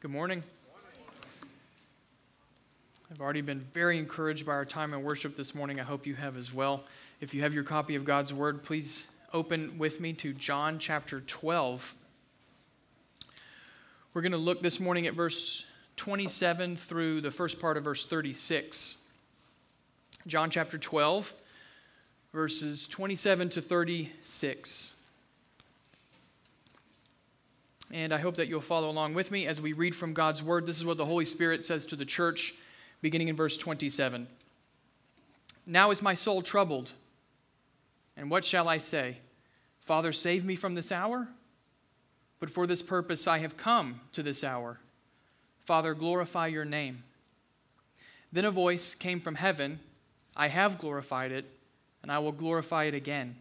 Good morning. I've already been very encouraged by our time in worship this morning. I hope you have as well. If you have your copy of God's Word, please open with me to John chapter 12. We're going to look this morning at verse 27 through the first part of verse 36. John chapter 12, verses 27 to 36. And I hope that you'll follow along with me as we read from God's Word. This is what the Holy Spirit says to the church, beginning in verse 27. Now is my soul troubled, and what shall I say? Father, save me from this hour? But for this purpose I have come to this hour. Father, glorify your name. Then a voice came from heaven, I have glorified it, and I will glorify it again.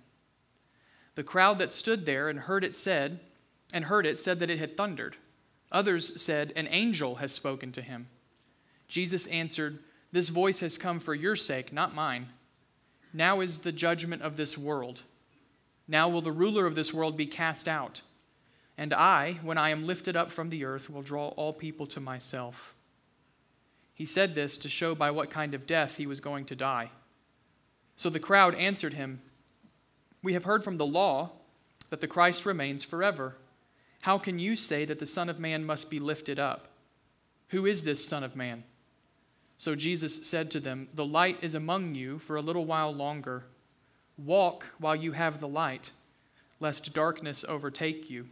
The crowd that stood there and heard it said that it had thundered. Others said, an angel has spoken to him. Jesus answered, this voice has come for your sake, not mine. Now is the judgment of this world. Now will the ruler of this world be cast out. And I, when I am lifted up from the earth, will draw all people to myself. He said this to show by what kind of death he was going to die. So the crowd answered him, we have heard from the law that the Christ remains forever. How can you say that the Son of Man must be lifted up? Who is this Son of Man? So Jesus said to them, the light is among you for a little while longer. Walk while you have the light, lest darkness overtake you.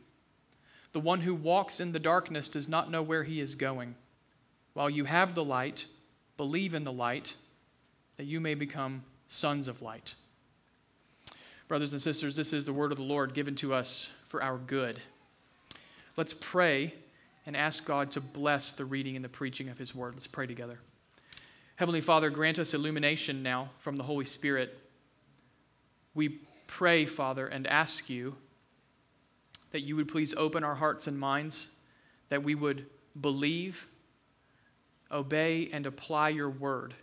The one who walks in the darkness does not know where he is going. While you have the light, believe in the light, that you may become sons of light. Brothers and sisters, this is the word of the Lord given to us for our good. Let's pray and ask God to bless the reading and the preaching of his word. Let's pray together. Heavenly Father, grant us illumination now from the Holy Spirit. We pray, Father, and ask you that you would please open our hearts and minds, that we would believe, obey, and apply your word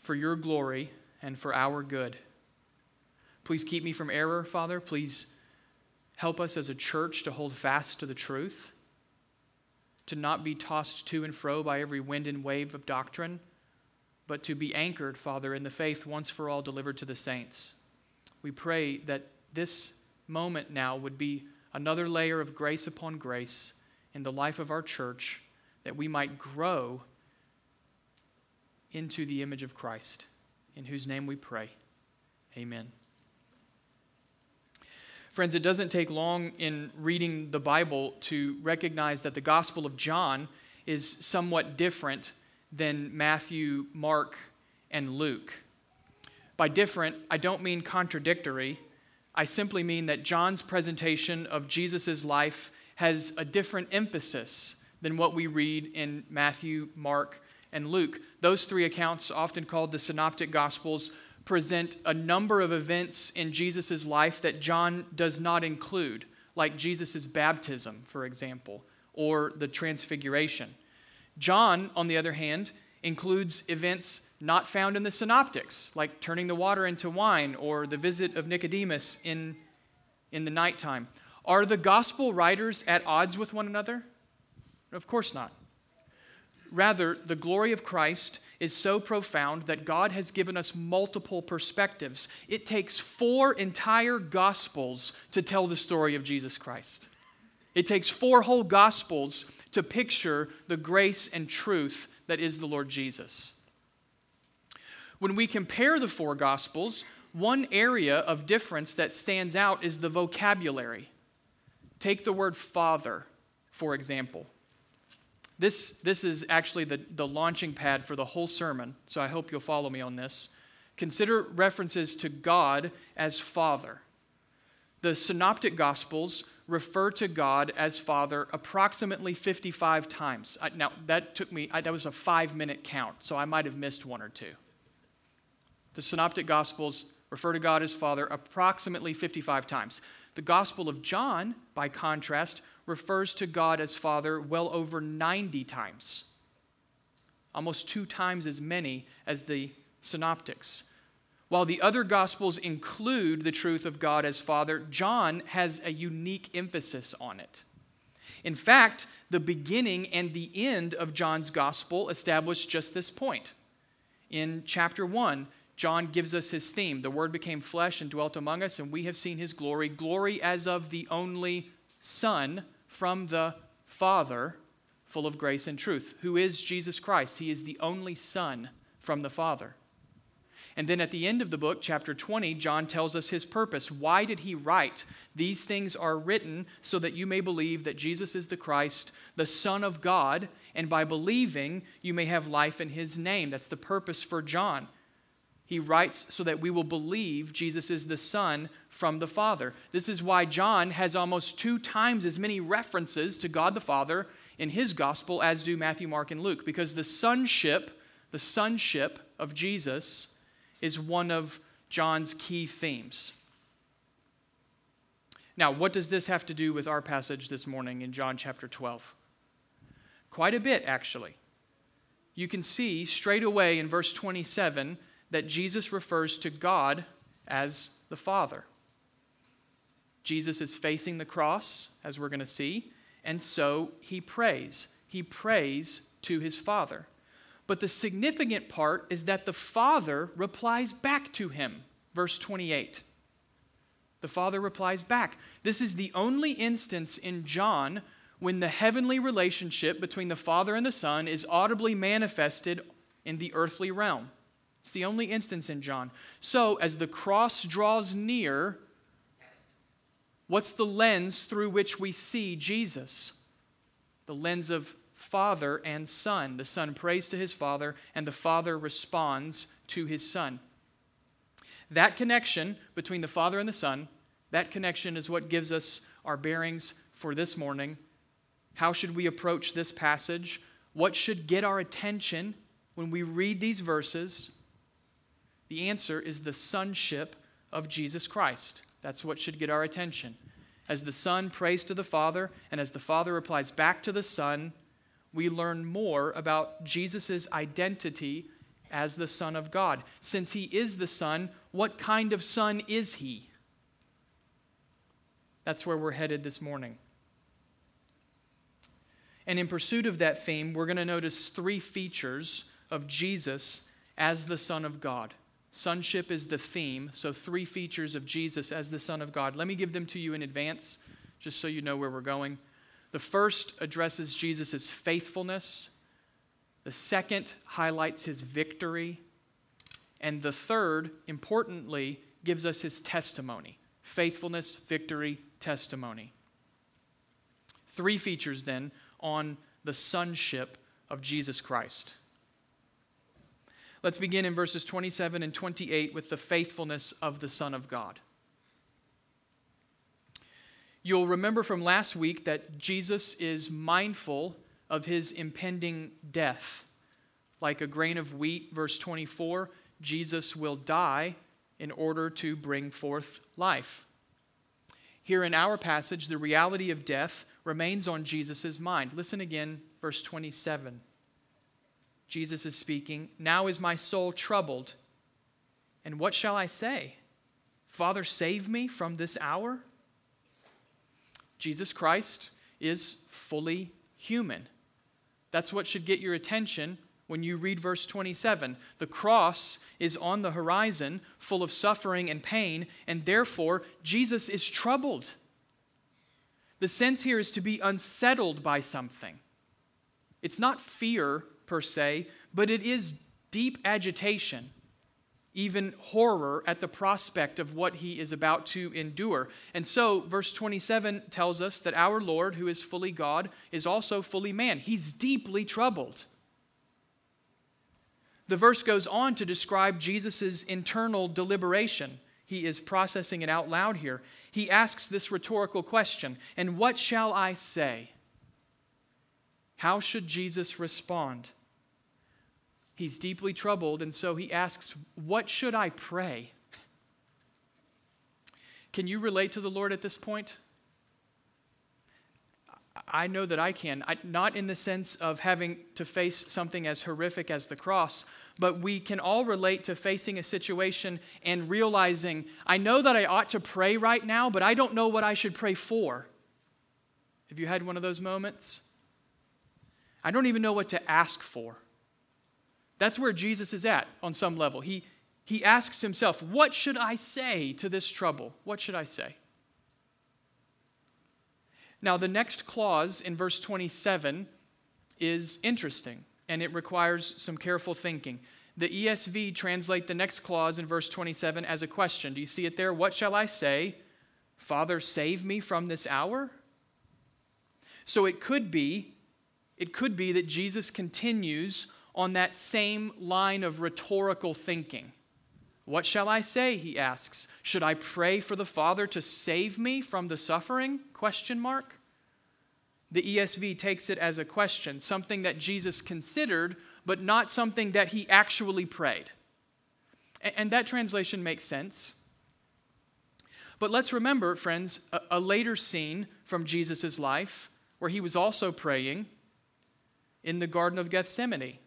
for your glory and for our good. Please keep me from error, Father. Please help us as a church to hold fast to the truth, to not be tossed to and fro by every wind and wave of doctrine, but to be anchored, Father, in the faith once for all delivered to the saints. We pray that this moment now would be another layer of grace upon grace in the life of our church, that we might grow into the image of Christ, in whose name we pray. Amen. Friends, it doesn't take long in reading the Bible to recognize that the Gospel of John is somewhat different than Matthew, Mark, and Luke. By different, I don't mean contradictory. I simply mean that John's presentation of Jesus' life has a different emphasis than what we read in Matthew, Mark, and Luke. Those three accounts, often called the Synoptic Gospels, present a number of events in Jesus' life that John does not include, like Jesus' baptism, for example, or the transfiguration. John, on the other hand, includes events not found in the synoptics, like turning the water into wine or the visit of Nicodemus in the nighttime. Are the gospel writers at odds with one another? Of course not. Rather, the glory of Christ is so profound that God has given us multiple perspectives. It takes four entire Gospels to tell the story of Jesus Christ. It takes four whole Gospels to picture the grace and truth that is the Lord Jesus. When we compare the four Gospels, one area of difference that stands out is the vocabulary. Take the word Father, for example. This is actually the launching pad for the whole sermon, so I hope you'll follow me on this. Consider references to God as Father. The Synoptic Gospels refer to God as Father approximately 55 times. That was a 5-minute count, so I might have missed one or two. The Synoptic Gospels refer to God as Father approximately 55 times. The Gospel of John, by contrast, refers to God as Father well over 90 times, almost 2 times as many as the synoptics. While the other Gospels include the truth of God as Father, John has a unique emphasis on it. In fact, the beginning and the end of John's gospel establish just this point. In chapter 1, John gives us his theme. The Word became flesh and dwelt among us, and we have seen his glory, glory as of the only Son from the Father, full of grace and truth. Who is Jesus Christ? He is the only Son from the Father. And then at the end of the book, chapter 20, John tells us his purpose. Why did he write? These things are written so that you may believe that Jesus is the Christ, the Son of God, and by believing you may have life in his name. That's the purpose for John. He writes so that we will believe Jesus is the Son from the Father. This is why John has almost 2 times as many references to God the Father in his gospel as do Matthew, Mark, and Luke, because the sonship of Jesus is one of John's key themes. Now, what does this have to do with our passage this morning in John chapter 12? Quite a bit, actually. You can see straight away in verse 27 that Jesus refers to God as the Father. Jesus is facing the cross, as we're going to see, and so he prays. He prays to his Father. But the significant part is that the Father replies back to him. Verse 28. The Father replies back. This is the only instance in John when the heavenly relationship between the Father and the Son is audibly manifested in the earthly realm. It's the only instance in John. So, as the cross draws near, what's the lens through which we see Jesus? The lens of Father and Son. The Son prays to his Father, and the Father responds to his Son. That connection between the Father and the Son, that connection is what gives us our bearings for this morning. How should we approach this passage? What should get our attention when we read these verses? The answer is the sonship of Jesus Christ. That's what should get our attention. As the Son prays to the Father, and as the Father replies back to the Son, we learn more about Jesus' identity as the Son of God. Since he is the Son, what kind of Son is he? That's where we're headed this morning. And in pursuit of that theme, we're going to notice 3 features of Jesus as the Son of God. Sonship is the theme, so 3 features of Jesus as the Son of God. Let me give them to you in advance, just so you know where we're going. The first addresses Jesus' faithfulness. The second highlights his victory. And the third, importantly, gives us his testimony. Faithfulness, victory, testimony. 3 features, then, on the sonship of Jesus Christ. Let's begin in verses 27 and 28 with the faithfulness of the Son of God. You'll remember from last week that Jesus is mindful of his impending death. Like a grain of wheat, verse 24, Jesus will die in order to bring forth life. Here in our passage, the reality of death remains on Jesus' mind. Listen again, verse 27. Jesus is speaking, "Now is my soul troubled, and what shall I say? Father, save me from this hour?" Jesus Christ is fully human. That's what should get your attention when you read verse 27. The cross is on the horizon, full of suffering and pain, and therefore Jesus is troubled. The sense here is to be unsettled by something. It's not fear per se, but it is deep agitation, even horror at the prospect of what he is about to endure. And so, verse 27 tells us that our Lord, who is fully God, is also fully man. He's deeply troubled. The verse goes on to describe Jesus' internal deliberation. He is processing it out loud here. He asks this rhetorical question, "And what shall I say?" How should Jesus respond? He's deeply troubled, and so he asks, "What should I pray?" Can you relate to the Lord at this point? I know that I can. Not in the sense of having to face something as horrific as the cross, but we can all relate to facing a situation and realizing, I know that I ought to pray right now, but I don't know what I should pray for. Have you had one of those moments? I don't even know what to ask for. That's where Jesus is at on some level. He asks himself, what should I say to this trouble? What should I say? Now, the next clause in verse 27 is interesting, and it requires some careful thinking. The ESV translate the next clause in verse 27 as a question. Do you see it there? What shall I say? Father, save me from this hour? So it could be that Jesus continues on that same line of rhetorical thinking. What shall I say, he asks. Should I pray for the Father to save me from the suffering? ? The ESV takes it as a question, something that Jesus considered, but not something that he actually prayed. And that translation makes sense. But let's remember, friends, a later scene from Jesus' life where he was also praying in the Garden of Gethsemane.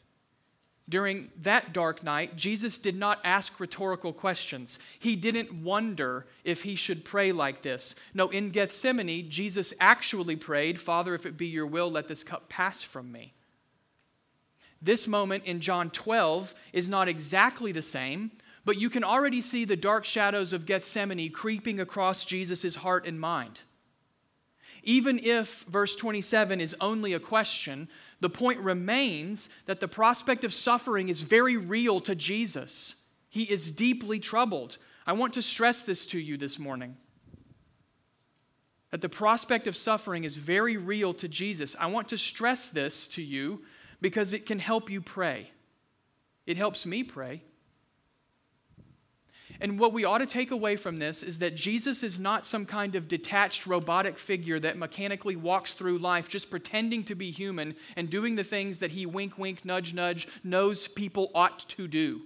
During that dark night, Jesus did not ask rhetorical questions. He didn't wonder if he should pray like this. No, in Gethsemane, Jesus actually prayed, Father, if it be your will, let this cup pass from me. This moment in John 12 is not exactly the same, but you can already see the dark shadows of Gethsemane creeping across Jesus' heart and mind. Even if verse 27 is only a question, the point remains that the prospect of suffering is very real to Jesus. He is deeply troubled. I want to stress this to you this morning. That the prospect of suffering is very real to Jesus. I want to stress this to you because it can help you pray. It helps me pray. And what we ought to take away from this is that Jesus is not some kind of detached robotic figure that mechanically walks through life just pretending to be human and doing the things that he wink, wink, nudge, nudge knows people ought to do.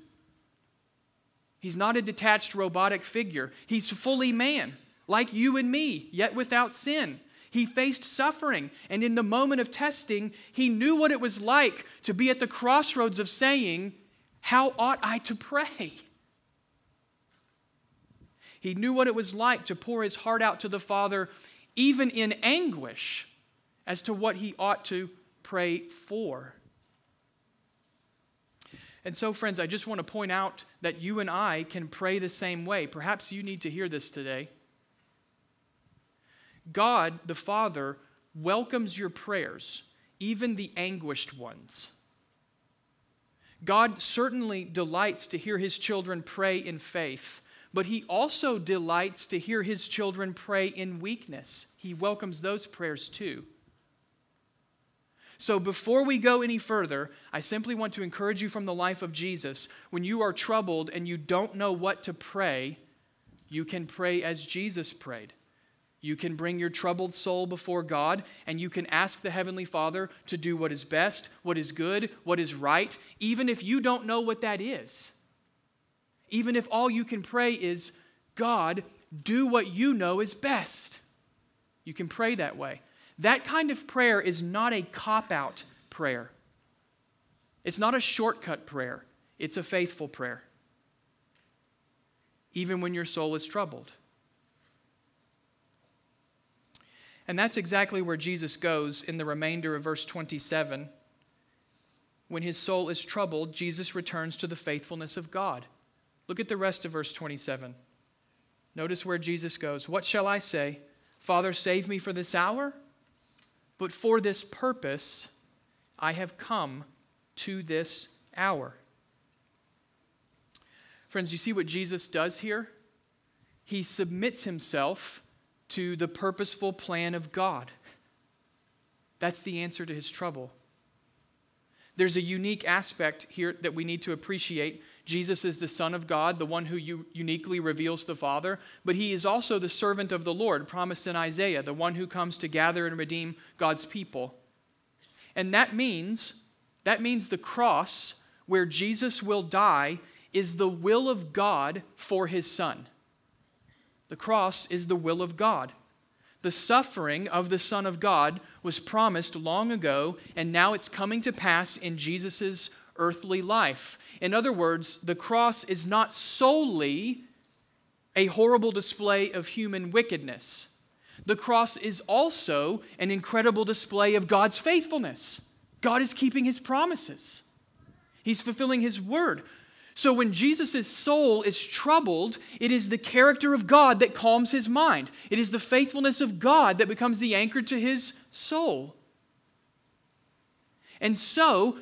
He's not a detached robotic figure. He's fully man, like you and me, yet without sin. He faced suffering, and in the moment of testing, he knew what it was like to be at the crossroads of saying, "How ought I to pray?" He knew what it was like to pour his heart out to the Father, even in anguish, as to what he ought to pray for. And so, friends, I just want to point out that you and I can pray the same way. Perhaps you need to hear this today. God, the Father, welcomes your prayers, even the anguished ones. God certainly delights to hear his children pray in faith, but he also delights to hear his children pray in weakness. He welcomes those prayers too. So before we go any further, I simply want to encourage you from the life of Jesus. When you are troubled and you don't know what to pray, you can pray as Jesus prayed. You can bring your troubled soul before God, and you can ask the Heavenly Father to do what is best, what is good, what is right, even if you don't know what that is. Even if all you can pray is, God, do what you know is best. You can pray that way. That kind of prayer is not a cop-out prayer. It's not a shortcut prayer. It's a faithful prayer. Even when your soul is troubled. And that's exactly where Jesus goes in the remainder of verse 27. When his soul is troubled, Jesus returns to the faithfulness of God. Look at the rest of verse 27. Notice where Jesus goes. What shall I say? Father, save me for this hour? But for this purpose, I have come to this hour. Friends, you see what Jesus does here? He submits himself to the purposeful plan of God. That's the answer to his trouble. There's a unique aspect here that we need to appreciate. Jesus is the Son of God, the one who uniquely reveals the Father, but he is also the servant of the Lord, promised in Isaiah, the one who comes to gather and redeem God's people. And that means the cross where Jesus will die is the will of God for his Son. The cross is the will of God. The suffering of the Son of God was promised long ago, and now it's coming to pass in Jesus' earthly life. In other words, the cross is not solely a horrible display of human wickedness. The cross is also an incredible display of God's faithfulness. God is keeping his promises. He's fulfilling his word. So when Jesus' soul is troubled, it is the character of God that calms his mind. It is the faithfulness of God that becomes the anchor to his soul. And so,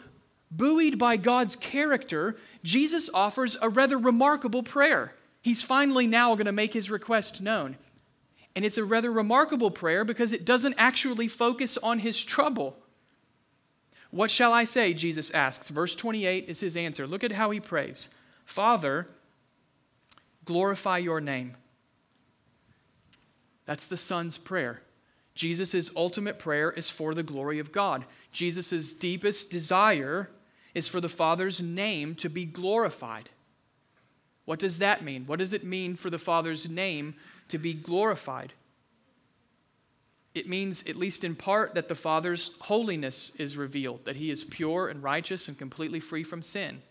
buoyed by God's character, Jesus offers a rather remarkable prayer. He's finally now going to make his request known. And it's a rather remarkable prayer because it doesn't actually focus on his trouble. What shall I say? Jesus asks. Verse 28 is his answer. Look at how he prays. Father, glorify your name. That's the Son's prayer. Jesus' ultimate prayer is for the glory of God. Jesus' deepest desire is for the Father's name to be glorified. What does that mean? What does it mean for the Father's name to be glorified? It means, at least in part, that the Father's holiness is revealed, that he is pure and righteous and completely free from sin.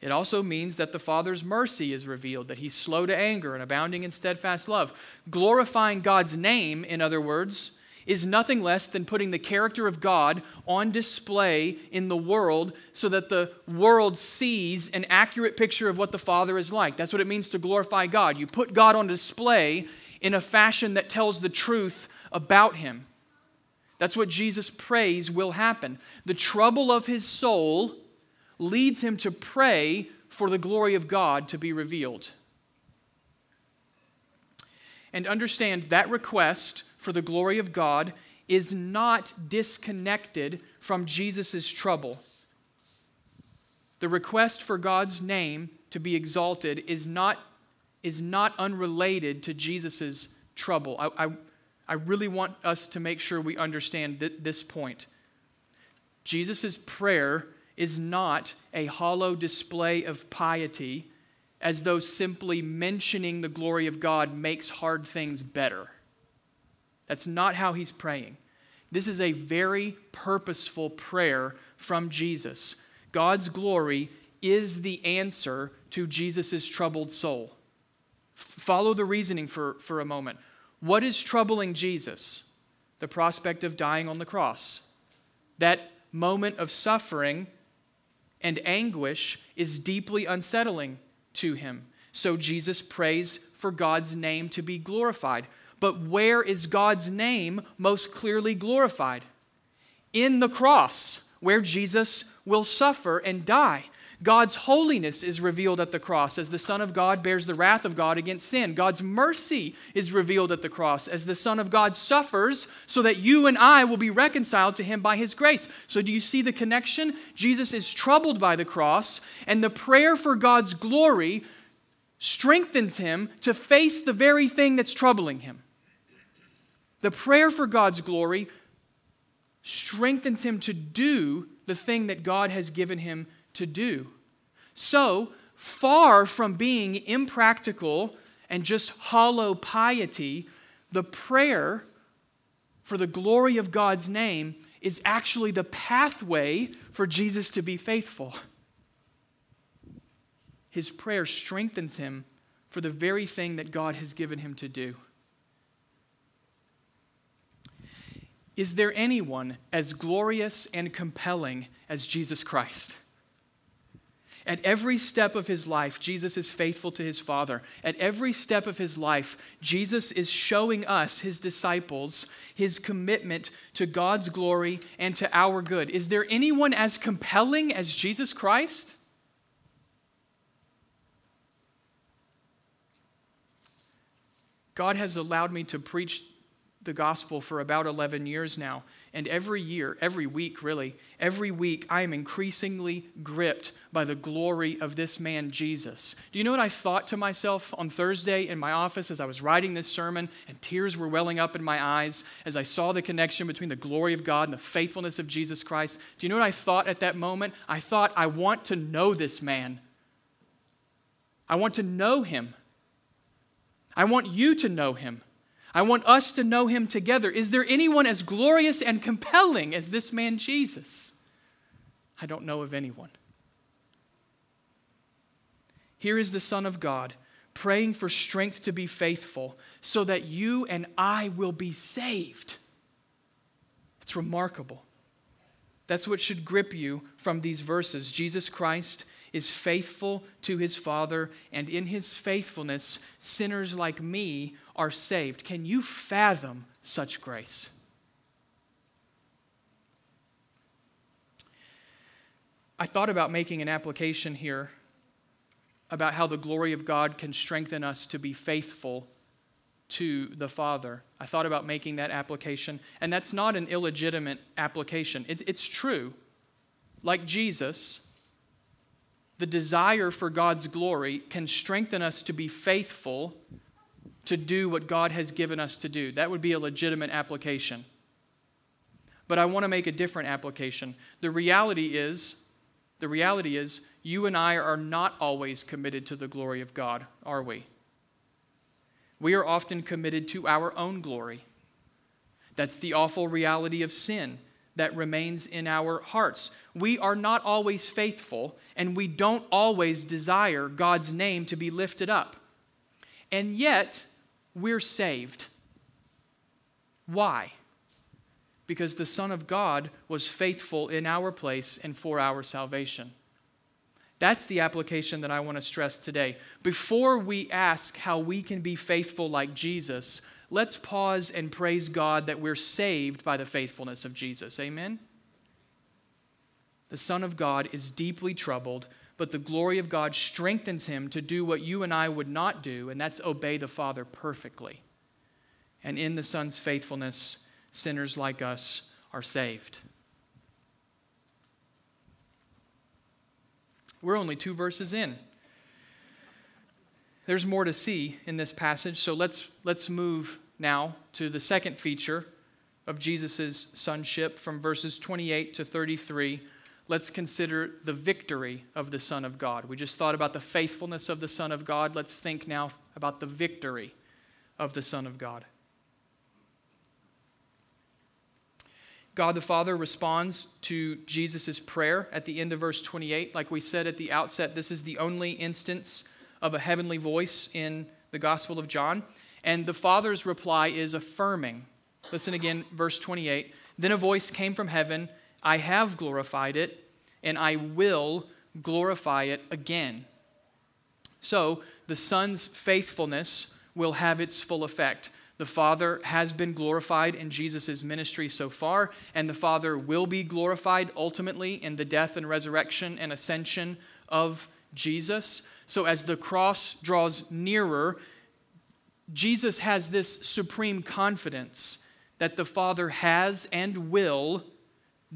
It also means that the Father's mercy is revealed, that he's slow to anger and abounding in steadfast love. Glorifying God's name, in other words, is nothing less than putting the character of God on display in the world so that the world sees an accurate picture of what the Father is like. That's what it means to glorify God. You put God on display in a fashion that tells the truth about him. That's what Jesus prays will happen. The trouble of his soul leads him to pray for the glory of God to be revealed. And understand that request for the glory of God is not disconnected from Jesus' trouble. The request for God's name to be exalted is not unrelated to Jesus' trouble. I really want us to make sure we understand this point. Jesus' prayer is not a hollow display of piety, as though simply mentioning the glory of God makes hard things better. That's not how he's praying. This is a very purposeful prayer from Jesus. God's glory is the answer to Jesus' troubled soul. Follow the reasoning for a moment. What is troubling Jesus? The prospect of dying on the cross. That moment of suffering and anguish is deeply unsettling to him. So Jesus prays for God's name to be glorified. But where is God's name most clearly glorified? In the cross, where Jesus will suffer and die. God's holiness is revealed at the cross as the Son of God bears the wrath of God against sin. God's mercy is revealed at the cross as the Son of God suffers so that you and I will be reconciled to him by his grace. So do you see the connection? Jesus is troubled by the cross, and the prayer for God's glory strengthens him to face the very thing that's troubling him. The prayer for God's glory strengthens him to do the thing that God has given him to do. So, far from being impractical and just hollow piety, the prayer for the glory of God's name is actually the pathway for Jesus to be faithful. His prayer strengthens him for the very thing that God has given him to do. Is there anyone as glorious and compelling as Jesus Christ? At every step of his life, Jesus is faithful to his Father. At every step of his life, Jesus is showing us, his disciples, his commitment to God's glory and to our good. Is there anyone as compelling as Jesus Christ? God has allowed me to preach the gospel for about 11 years now. And every year, every week, I am increasingly gripped by the glory of this man, Jesus. Do you know what I thought to myself on Thursday in my office as I was writing this sermon and tears were welling up in my eyes as I saw the connection between the glory of God and the faithfulness of Jesus Christ? Do you know what I thought at that moment? I thought, I want to know this man. I want to know him. I want you to know him. I want us to know him together. Is there anyone as glorious and compelling as this man Jesus? I don't know of anyone. Here is the Son of God praying for strength to be faithful so that you and I will be saved. It's remarkable. That's what should grip you from these verses. Jesus Christ is faithful to his Father, and in his faithfulness, sinners like me are saved. Can you fathom such grace? I thought about making an application here about how the glory of God can strengthen us to be faithful to the Father. I thought about making that application, and that's not an illegitimate application. It's true. Like Jesus, the desire for God's glory can strengthen us to be faithful to do what God has given us to do. That would be a legitimate application. But I want to make a different application. The reality is, you and I are not always committed to the glory of God, are we? We are often committed to our own glory. That's the awful reality of sin that remains in our hearts. We are not always faithful, and we don't always desire God's name to be lifted up. And yet, we're saved. Why? Because the Son of God was faithful in our place and for our salvation. That's the application that I want to stress today. Before we ask how we can be faithful like Jesus, let's pause and praise God that we're saved by the faithfulness of Jesus. Amen? The Son of God is deeply troubled, but the glory of God strengthens him to do what you and I would not do, and that's obey the Father perfectly. And in the Son's faithfulness, sinners like us are saved. We're only 2 verses in. There's more to see in this passage, so let's move now to the second feature of Jesus' sonship from verses 28 to 33. Let's consider the victory of the Son of God. We just thought about the faithfulness of the Son of God. Let's think now about the victory of the Son of God. God the Father responds to Jesus' prayer at the end of verse 28. Like we said at the outset, this is the only instance of a heavenly voice in the Gospel of John. And the Father's reply is affirming. Listen again, verse 28. Then a voice came from heaven, I have glorified it, and I will glorify it again. So the Son's faithfulness will have its full effect. The Father has been glorified in Jesus' ministry so far, and the Father will be glorified ultimately in the death and resurrection and ascension of Jesus. So as the cross draws nearer, Jesus has this supreme confidence that the Father has and will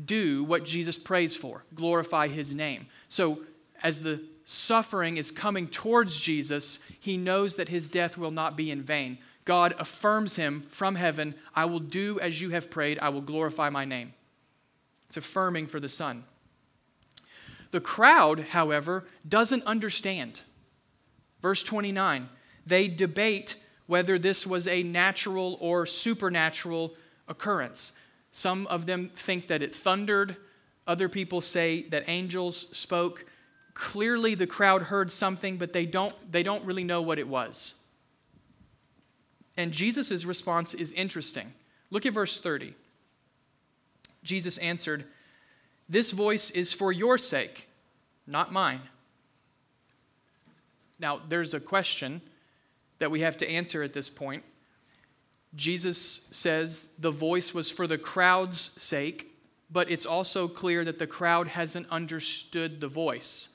do what Jesus prays for, glorify his name. So as the suffering is coming towards Jesus, he knows that his death will not be in vain. God affirms him from heaven, I will do as you have prayed, I will glorify my name. It's affirming for the Son. The crowd, however, doesn't understand. Verse 29, they debate whether this was a natural or supernatural occurrence. Some of them think that it thundered. Other people say that angels spoke. Clearly the crowd heard something, but they don't really know what it was. And Jesus' response is interesting. Look at verse 30. Jesus answered, This voice is for your sake, not mine. Now, there's a question that we have to answer at this point. Jesus says the voice was for the crowd's sake, but it's also clear that the crowd hasn't understood the voice.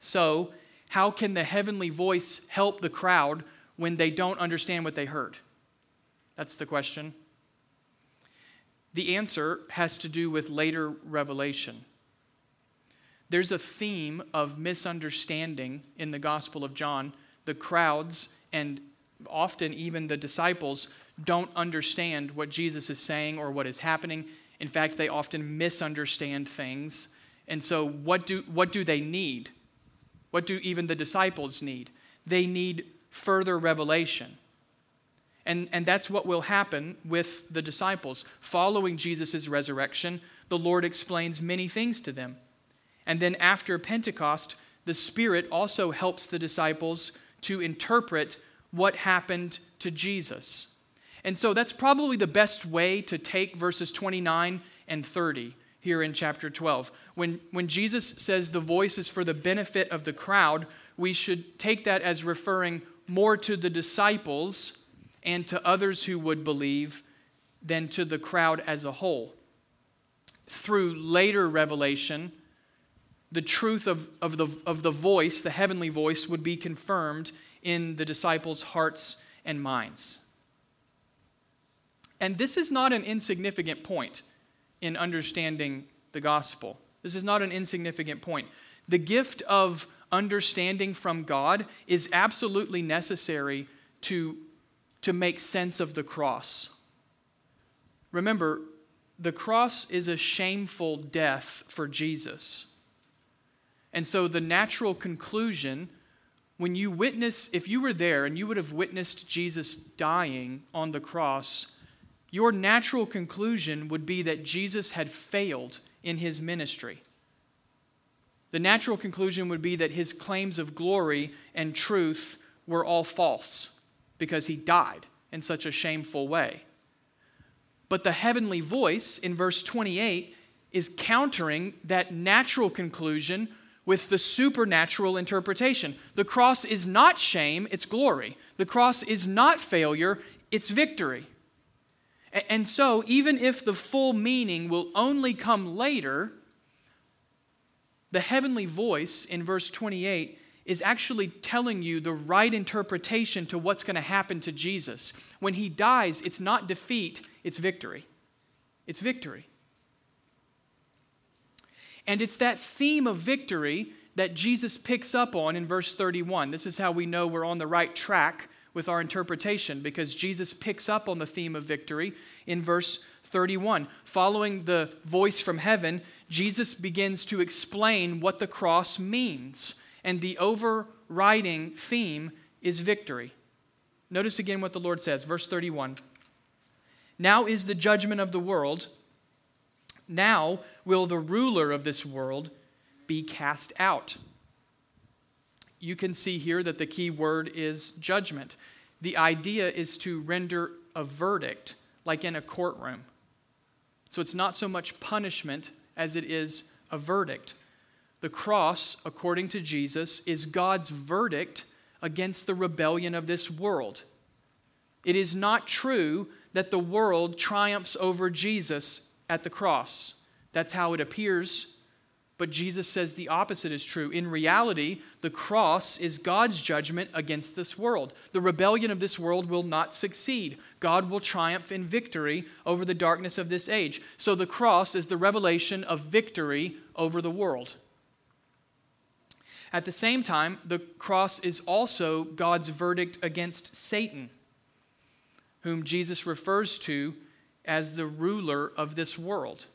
So, how can the heavenly voice help the crowd when they don't understand what they heard? That's the question. The answer has to do with later revelation. There's a theme of misunderstanding in the Gospel of John. The crowds, and often even the disciples, don't understand what Jesus is saying or what is happening. In fact, they often misunderstand things. And so what do they need? What do even the disciples need? They need further revelation. And that's what will happen with the disciples. Following Jesus' resurrection, the Lord explains many things to them. And then after Pentecost, the Spirit also helps the disciples to interpret what happened to Jesus. And so that's probably the best way to take verses 29 and 30 here in chapter 12. When Jesus says the voice is for the benefit of the crowd, we should take that as referring more to the disciples and to others who would believe than to the crowd as a whole. Through later revelation, the truth of the voice, the heavenly voice, would be confirmed in the disciples' hearts and minds. And this is not an insignificant point in understanding the gospel. This is not an insignificant point. The gift of understanding from God is absolutely necessary to make sense of the cross. Remember, the cross is a shameful death for Jesus. And so the natural conclusion, when you witness, if you were there and you would have witnessed Jesus dying on the cross, your natural conclusion would be that Jesus had failed in his ministry. The natural conclusion would be that his claims of glory and truth were all false because he died in such a shameful way. But the heavenly voice in verse 28 is countering that natural conclusion with the supernatural interpretation. The cross is not shame, it's glory. The cross is not failure, it's victory. And so, even if the full meaning will only come later, the heavenly voice in verse 28 is actually telling you the right interpretation to what's going to happen to Jesus. When he dies, it's not defeat, it's victory. It's victory. And it's that theme of victory that Jesus picks up on in verse 31. This is how we know we're on the right track with our interpretation, because Jesus picks up on the theme of victory in verse 31. Following the voice from heaven, Jesus begins to explain what the cross means. And the overriding theme is victory. Notice again what the Lord says, verse 31. Now is the judgment of the world. Now will the ruler of this world be cast out. You can see here that the key word is judgment. The idea is to render a verdict, like in a courtroom. So it's not so much punishment as it is a verdict. The cross, according to Jesus, is God's verdict against the rebellion of this world. It is not true that the world triumphs over Jesus at the cross. That's how it appears, but Jesus says the opposite is true. In reality, the cross is God's judgment against this world. The rebellion of this world will not succeed. God will triumph in victory over the darkness of this age. So the cross is the revelation of victory over the world. At the same time, the cross is also God's verdict against Satan, whom Jesus refers to as the ruler of this world.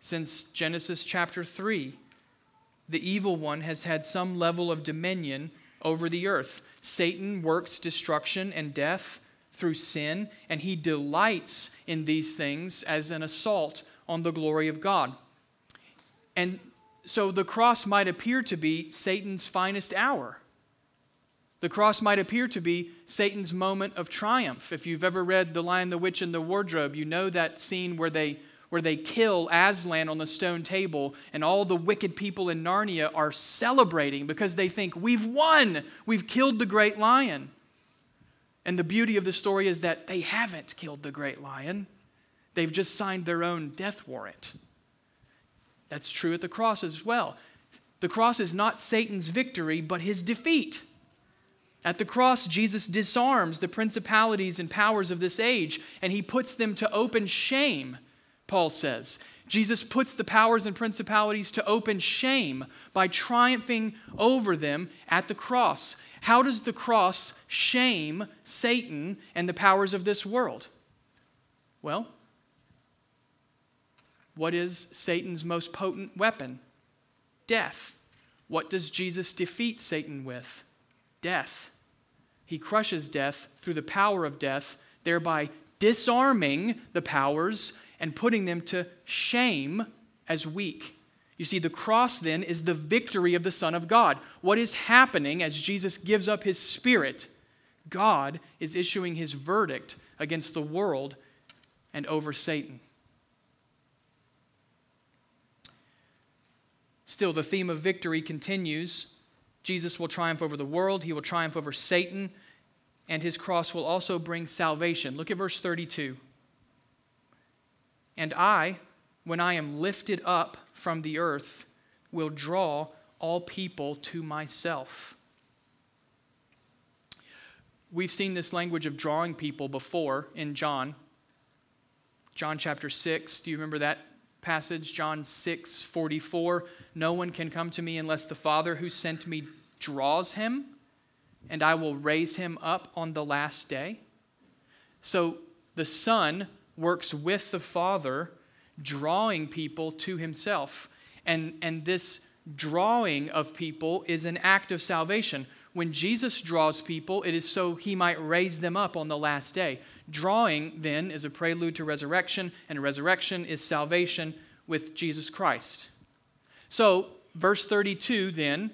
Since Genesis chapter 3, the evil one has had some level of dominion over the earth. Satan works destruction and death through sin, and he delights in these things as an assault on the glory of God. And so the cross might appear to be Satan's finest hour. The cross might appear to be Satan's moment of triumph. If you've ever read The Lion, the Witch, and the Wardrobe, you know that scene where they kill Aslan on the stone table, and all the wicked people in Narnia are celebrating because they think, we've won! We've killed the great lion. And the beauty of the story is that they haven't killed the great lion. They've just signed their own death warrant. That's true at the cross as well. The cross is not Satan's victory, but his defeat. At the cross, Jesus disarms the principalities and powers of this age, and he puts them to open shame, Paul says. Jesus puts the powers and principalities to open shame by triumphing over them at the cross. How does the cross shame Satan and the powers of this world? Well, what is Satan's most potent weapon? Death. What does Jesus defeat Satan with? Death. He crushes death through the power of death, thereby disarming the powers and putting them to shame as weak. You see, the cross then is the victory of the Son of God. What is happening as Jesus gives up his spirit? God is issuing his verdict against the world and over Satan. Still, the theme of victory continues. Jesus will triumph over the world. He will triumph over Satan. And his cross will also bring salvation. Look at verse 32. And I, when I am lifted up from the earth, will draw all people to myself. We've seen this language of drawing people before in John. John chapter 6, do you remember that passage? John 6:44. No one can come to me unless the Father who sent me draws him, and I will raise him up on the last day. So the Son works with the Father, drawing people to himself. And this drawing of people is an act of salvation. When Jesus draws people, it is so he might raise them up on the last day. Drawing, then, is a prelude to resurrection, and resurrection is salvation with Jesus Christ. So, verse 32, then,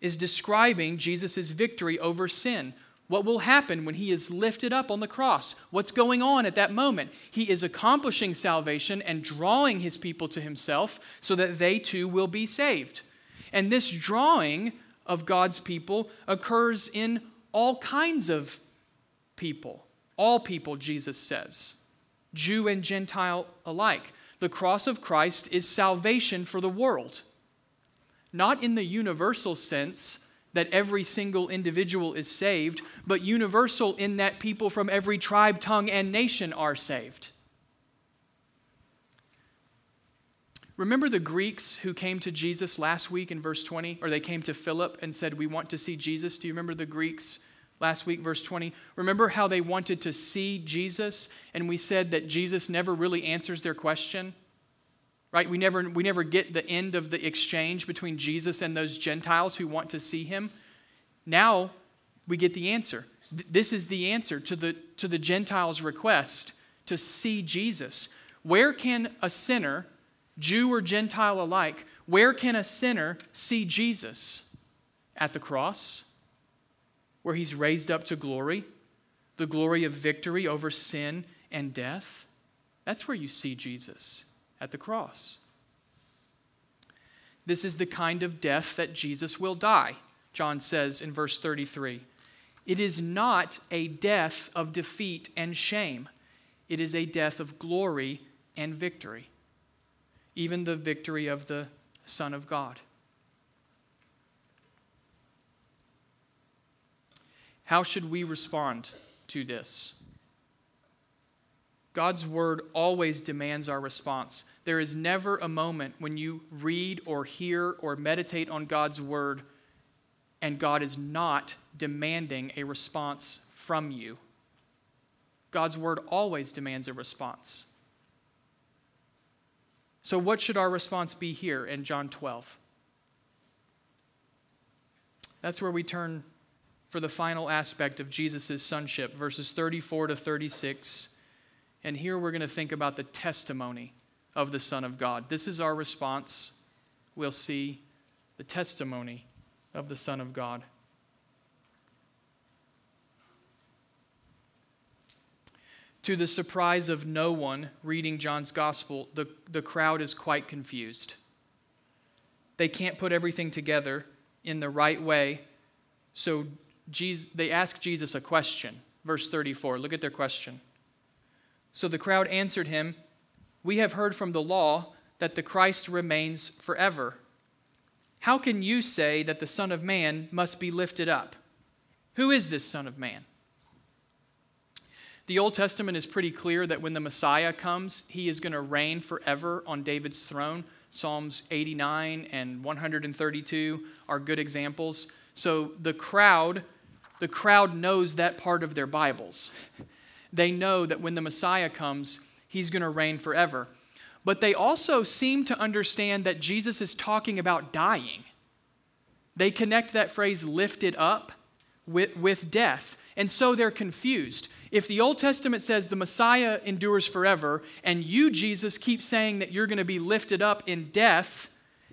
is describing Jesus' victory over sin. What will happen when he is lifted up on the cross? What's going on at that moment? He is accomplishing salvation and drawing his people to himself so that they too will be saved. And this drawing of God's people occurs in all kinds of people. All people, Jesus says, Jew and Gentile alike. The cross of Christ is salvation for the world. Not in the universal sense that every single individual is saved, but universal in that people from every tribe, tongue, and nation are saved. Remember the Greeks who came to Jesus last week in verse 20? Or they came to Philip and said, we want to see Jesus. Do you remember the Greeks last week, verse 20? Remember how they wanted to see Jesus, and we said that Jesus never really answers their question? Right? We never get the end of the exchange between Jesus and those Gentiles who want to see him. Now we get the answer. This is the answer to the Gentiles' request to see Jesus. Where can a sinner, Jew or Gentile alike, where can a sinner see Jesus? At the cross, where he's raised up to glory, the glory of victory over sin and death. That's where you see Jesus. At the cross. This is the kind of death that Jesus will die, John says in verse 33. It is not a death of defeat and shame. It is a death of glory and victory. Even the victory of the Son of God. How should we respond to this? God's word always demands our response. There is never a moment when you read or hear or meditate on God's word and God is not demanding a response from you. God's word always demands a response. So what should our response be here in John 12? That's where we turn for the final aspect of Jesus' sonship, verses 34 to 36. And here we're going to think about the testimony of the Son of God. This is our response. We'll see the testimony of the Son of God. To the surprise of no one reading John's gospel, the crowd is quite confused. They can't put everything together in the right way. So they ask Jesus a question. Verse 34, look at their question. So the crowd answered him, we have heard from the law that the Christ remains forever. How can you say that the Son of Man must be lifted up? Who is this Son of Man? The Old Testament is pretty clear that when the Messiah comes, he is going to reign forever on David's throne. Psalms 89 and 132 are good examples. So the crowd knows that part of their Bibles. They know that when the Messiah comes, he's going to reign forever. But they also seem to understand that Jesus is talking about dying. They connect that phrase lifted up with death. And so they're confused. If the Old Testament says the Messiah endures forever, and you, Jesus, keep saying that you're going to be lifted up in death,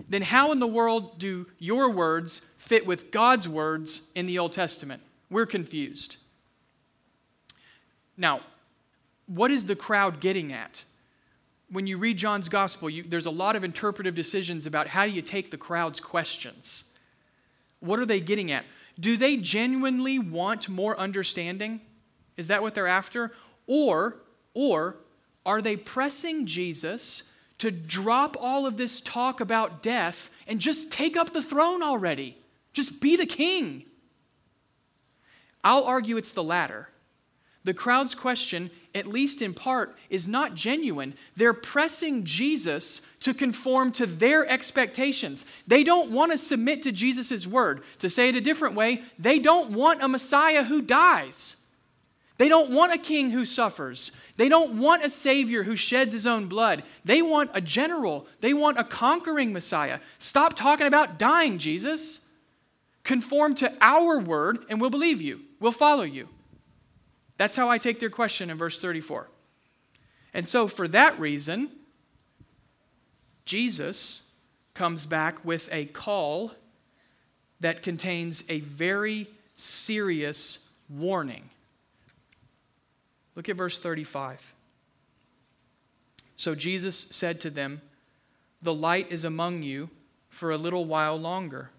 then how in the world do your words fit with God's words in the Old Testament? We're confused. Now, what is the crowd getting at? When you read John's gospel, there's a lot of interpretive decisions about how do you take the crowd's questions. What are they getting at? Do they genuinely want more understanding? Is that what they're after? Or are they pressing Jesus to drop all of this talk about death and just take up the throne already? Just be the king. I'll argue it's the latter. The crowd's question, at least in part, is not genuine. They're pressing Jesus to conform to their expectations. They don't want to submit to Jesus' word. To say it a different way, they don't want a Messiah who dies. They don't want a king who suffers. They don't want a savior who sheds his own blood. They want a general. They want a conquering Messiah. Stop talking about dying, Jesus. Conform to our word and we'll believe you. We'll follow you. That's how I take their question in verse 34. And so for that reason, Jesus comes back with a call that contains a very serious warning. Look at verse 35. So Jesus said to them, "The light is among you for a little while longer.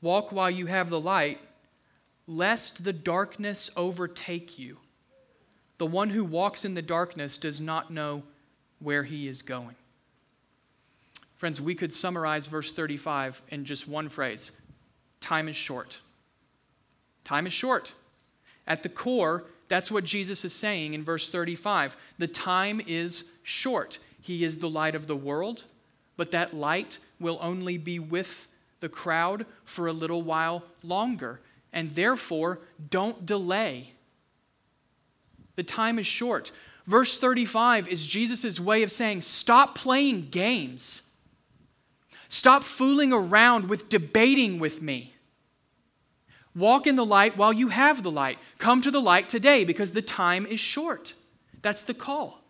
Walk while you have the light, lest the darkness overtake you. The one who walks in the darkness does not know where he is going." Friends, we could summarize verse 35 in just one phrase. Time is short. Time is short. At the core, that's what Jesus is saying in verse 35. The time is short. He is the light of the world, but that light will only be with the crowd for a little while longer. And therefore, don't delay. The time is short. Verse 35 is Jesus' way of saying, stop playing games. Stop fooling around with debating with me. Walk in the light while you have the light. Come to the light today because the time is short. That's the call.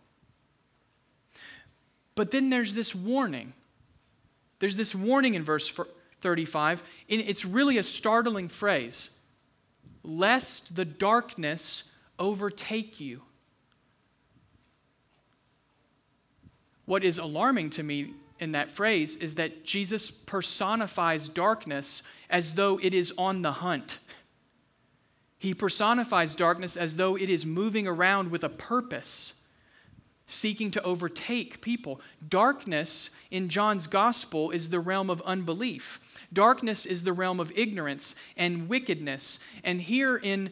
But then there's this warning. There's this warning in verse 35. It's really a startling phrase. Lest the darkness overtake you. What is alarming to me in that phrase is that Jesus personifies darkness as though it is on the hunt. He personifies darkness as though it is moving around with a purpose, seeking to overtake people. Darkness in John's gospel is the realm of unbelief. Darkness is the realm of ignorance and wickedness. And here in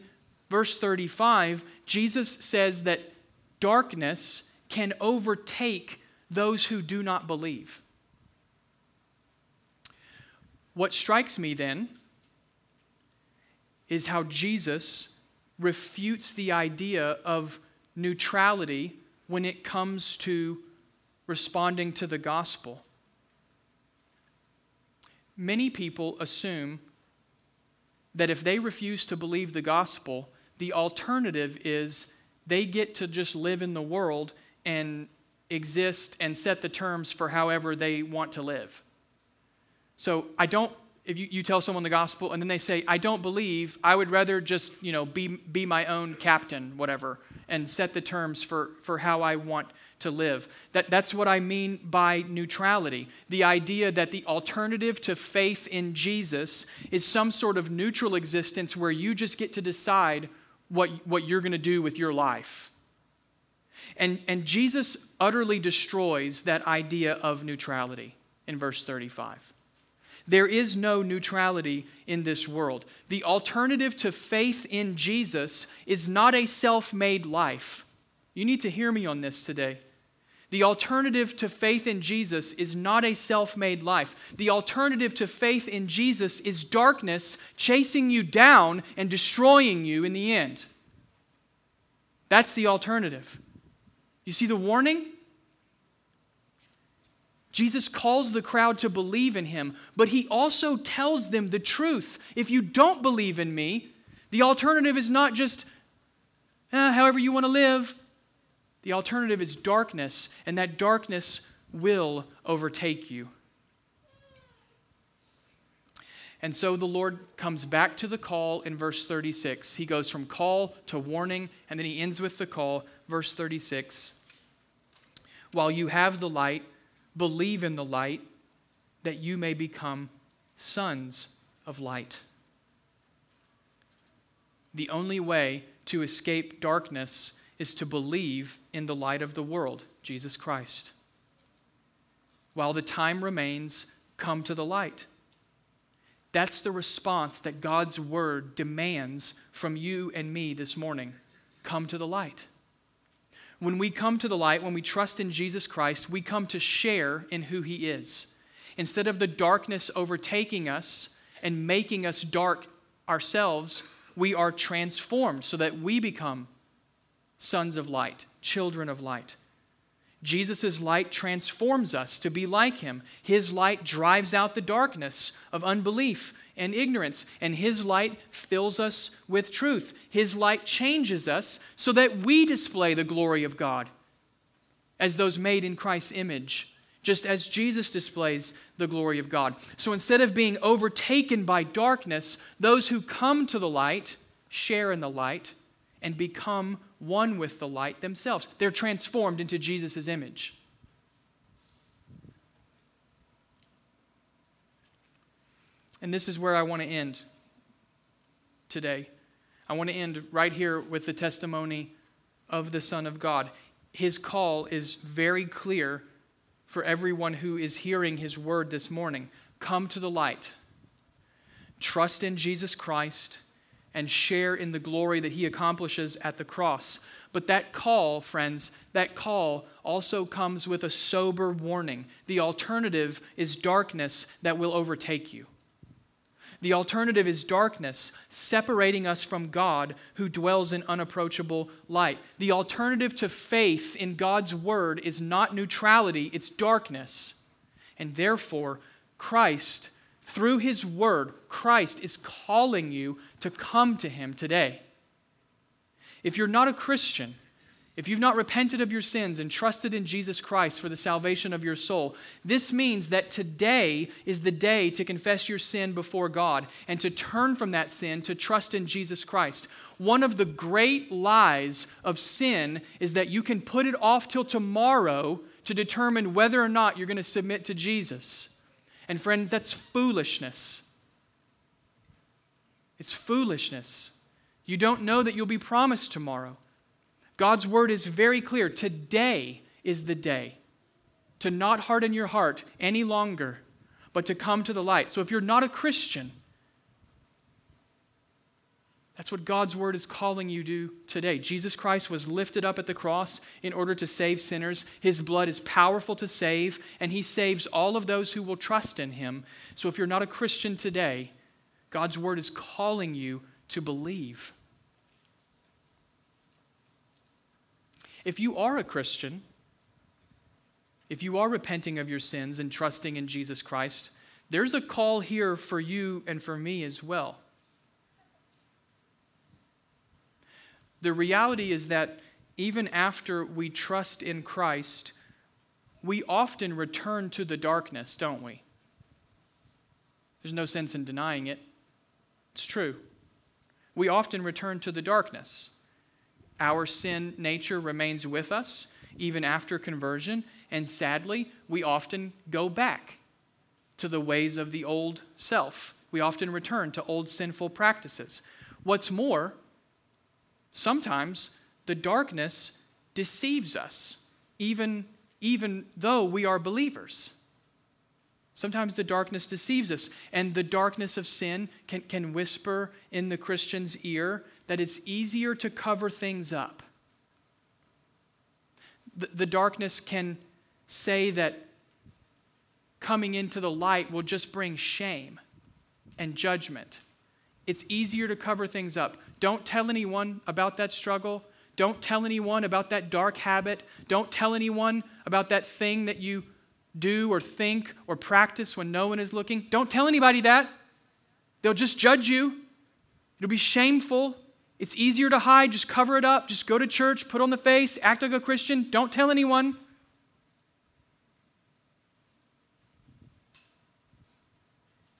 verse 35, Jesus says that darkness can overtake those who do not believe. What strikes me then is how Jesus refutes the idea of neutrality when it comes to responding to the gospel. Many people assume that if they refuse to believe the gospel, the alternative is they get to just live in the world and exist and set the terms for however they want to live. So if you tell someone the gospel and then they say, I don't believe, I would rather just, be my own captain, whatever, and set the terms for how I want to live. That's what I mean by neutrality. The idea that the alternative to faith in Jesus is some sort of neutral existence where you just get to decide what you're going to do with your life. And Jesus utterly destroys that idea of neutrality in verse 35. There is no neutrality in this world. The alternative to faith in Jesus is not a self-made life. You need to hear me on this today. The alternative to faith in Jesus is not a self-made life. The alternative to faith in Jesus is darkness chasing you down and destroying you in the end. That's the alternative. You see the warning? Jesus calls the crowd to believe in him, but he also tells them the truth. If you don't believe in me, the alternative is not just however you want to live. The alternative is darkness, and that darkness will overtake you. And so the Lord comes back to the call in verse 36. He goes from call to warning, and then he ends with the call, verse 36. While you have the light, believe in the light, that you may become sons of light. The only way to escape darkness is to believe in the light of the world, Jesus Christ. While the time remains, come to the light. That's the response that God's word demands from you and me this morning. Come to the light. When we come to the light, when we trust in Jesus Christ, we come to share in who he is. Instead of the darkness overtaking us and making us dark ourselves, we are transformed so that we become sons of light, children of light. Jesus' light transforms us to be like him. His light drives out the darkness of unbelief and ignorance, and his light fills us with truth. His light changes us so that we display the glory of God as those made in Christ's image, just as Jesus displays the glory of God. So instead of being overtaken by darkness, those who come to the light share in the light and become one with the light themselves. They're transformed into Jesus' image. And this is where I want to end today. I want to end right here with the testimony of the Son of God. His call is very clear for everyone who is hearing his word this morning. Come to the light. Trust in Jesus Christ and share in the glory that he accomplishes at the cross. But that call, friends, that call also comes with a sober warning. The alternative is darkness that will overtake you. The alternative is darkness separating us from God who dwells in unapproachable light. The alternative to faith in God's word is not neutrality, it's darkness. And therefore, Christ, through his word, Christ is calling you to come to him today. If you're not a Christian, if you've not repented of your sins and trusted in Jesus Christ for the salvation of your soul, this means that today is the day to confess your sin before God and to turn from that sin to trust in Jesus Christ. One of the great lies of sin is that you can put it off till tomorrow to determine whether or not you're going to submit to Jesus. And friends, that's foolishness. It's foolishness. You don't know that you'll be promised tomorrow. God's word is very clear. Today is the day to not harden your heart any longer, but to come to the light. So if you're not a Christian, that's what God's word is calling you to today. Jesus Christ was lifted up at the cross in order to save sinners. His blood is powerful to save, and he saves all of those who will trust in him. So if you're not a Christian today, God's word is calling you to believe. If you are a Christian, if you are repenting of your sins and trusting in Jesus Christ, there's a call here for you and for me as well. The reality is that even after we trust in Christ, we often return to the darkness, don't we? There's no sense in denying it. It's true. We often return to the darkness. Our sin nature remains with us even after conversion, and sadly, we often go back to the ways of the old self. We often return to old sinful practices. What's more, sometimes the darkness deceives us, even though we are believers. Sometimes the darkness deceives us, and the darkness of sin can whisper in the Christian's ear that it's easier to cover things up. The darkness can say that coming into the light will just bring shame and judgment. It's easier to cover things up. Don't tell anyone about that struggle. Don't tell anyone about that dark habit. Don't tell anyone about that thing that you do or think or practice when no one is looking. Don't tell anybody that. They'll just judge you. It'll be shameful. It's easier to hide. Just cover it up. Just go to church, put on the face, act like a Christian. Don't tell anyone.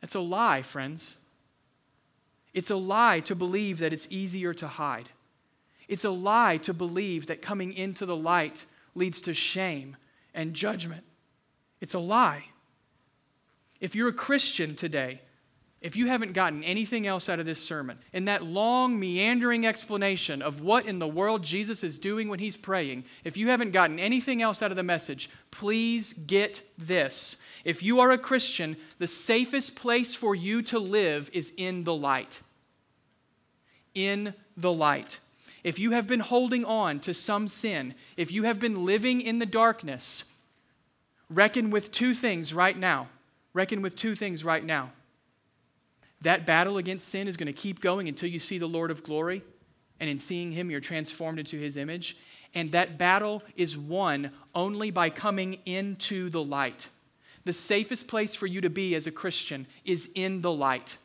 It's a lie, friends. It's a lie to believe that it's easier to hide. It's a lie to believe that coming into the light leads to shame and judgment. It's a lie. If you're a Christian today, if you haven't gotten anything else out of this sermon, and that long, meandering explanation of what in the world Jesus is doing when he's praying, if you haven't gotten anything else out of the message, please get this. If you are a Christian, the safest place for you to live is in the light. In the light. If you have been holding on to some sin, if you have been living in the darkness, reckon with two things right now. Reckon with two things right now. That battle against sin is going to keep going until you see the Lord of glory, and in seeing him, you're transformed into his image. And that battle is won only by coming into the light. The safest place for you to be as a Christian is in the light,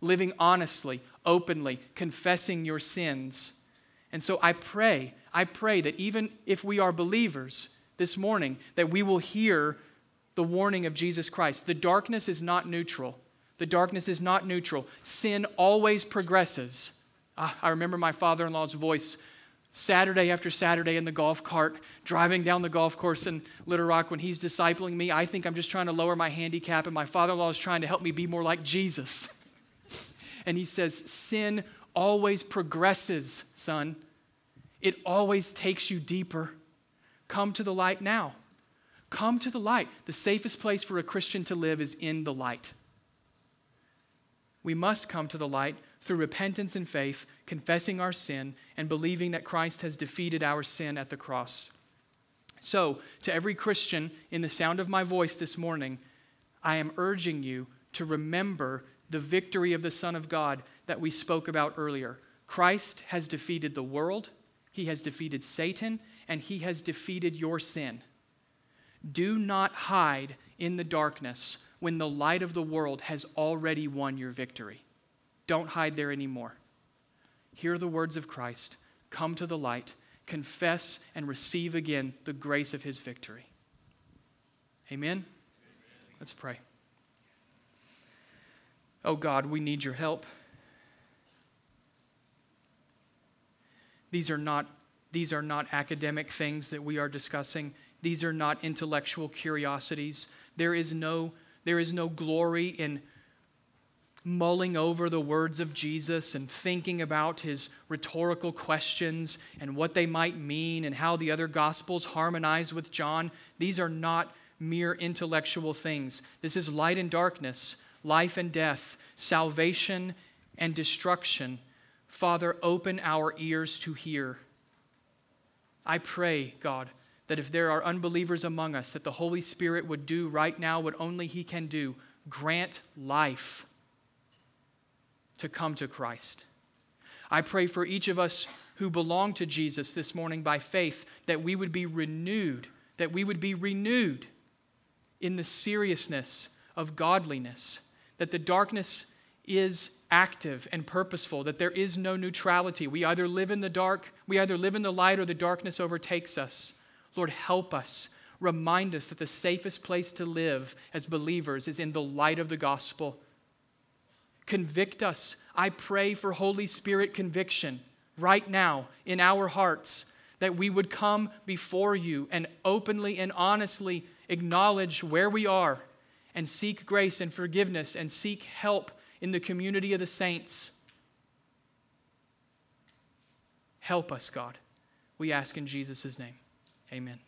living honestly, openly, confessing your sins. And so I pray that even if we are believers this morning, that we will hear the warning of Jesus Christ. The darkness is not neutral. The darkness is not neutral. Sin always progresses. I remember my father-in-law's voice Saturday after Saturday in the golf cart, driving down the golf course in Little Rock when he's discipling me. I think I'm just trying to lower my handicap, and my father-in-law is trying to help me be more like Jesus. And he says, sin always progresses, son. It always takes you deeper. Come to the light now. Come to the light. The safest place for a Christian to live is in the light. We must come to the light through repentance and faith, confessing our sin, and believing that Christ has defeated our sin at the cross. So, to every Christian in the sound of my voice this morning, I am urging you to remember the victory of the Son of God that we spoke about earlier. Christ has defeated the world, he has defeated Satan, and he has defeated your sin. Do not hide in the darkness when the light of the world has already won your victory. Don't hide there anymore. Hear the words of Christ. Come to the light. Confess and receive again the grace of his victory. Amen? Let's pray. Oh God, we need your help. These are not academic things that we are discussing. These are not intellectual curiosities. There is no glory in mulling over the words of Jesus and thinking about his rhetorical questions and what they might mean and how the other gospels harmonize with John. These are not mere intellectual things. This is light and darkness, life and death, salvation and destruction. Father, open our ears to hear. I pray, God, that if there are unbelievers among us, that the Holy Spirit would do right now what only he can do. Grant life to come to Christ. I pray for each of us who belong to Jesus this morning by faith, that we would be renewed, in the seriousness of godliness, that the darkness is active and purposeful, that there is no neutrality. We either live in the light or the darkness overtakes us. Lord, help us. Remind us that the safest place to live as believers is in the light of the gospel. Convict us. I pray for Holy Spirit conviction right now in our hearts, that we would come before you and openly and honestly acknowledge where we are and seek grace and forgiveness and seek help in the community of the saints. Help us, God. We ask in Jesus' name. Amen.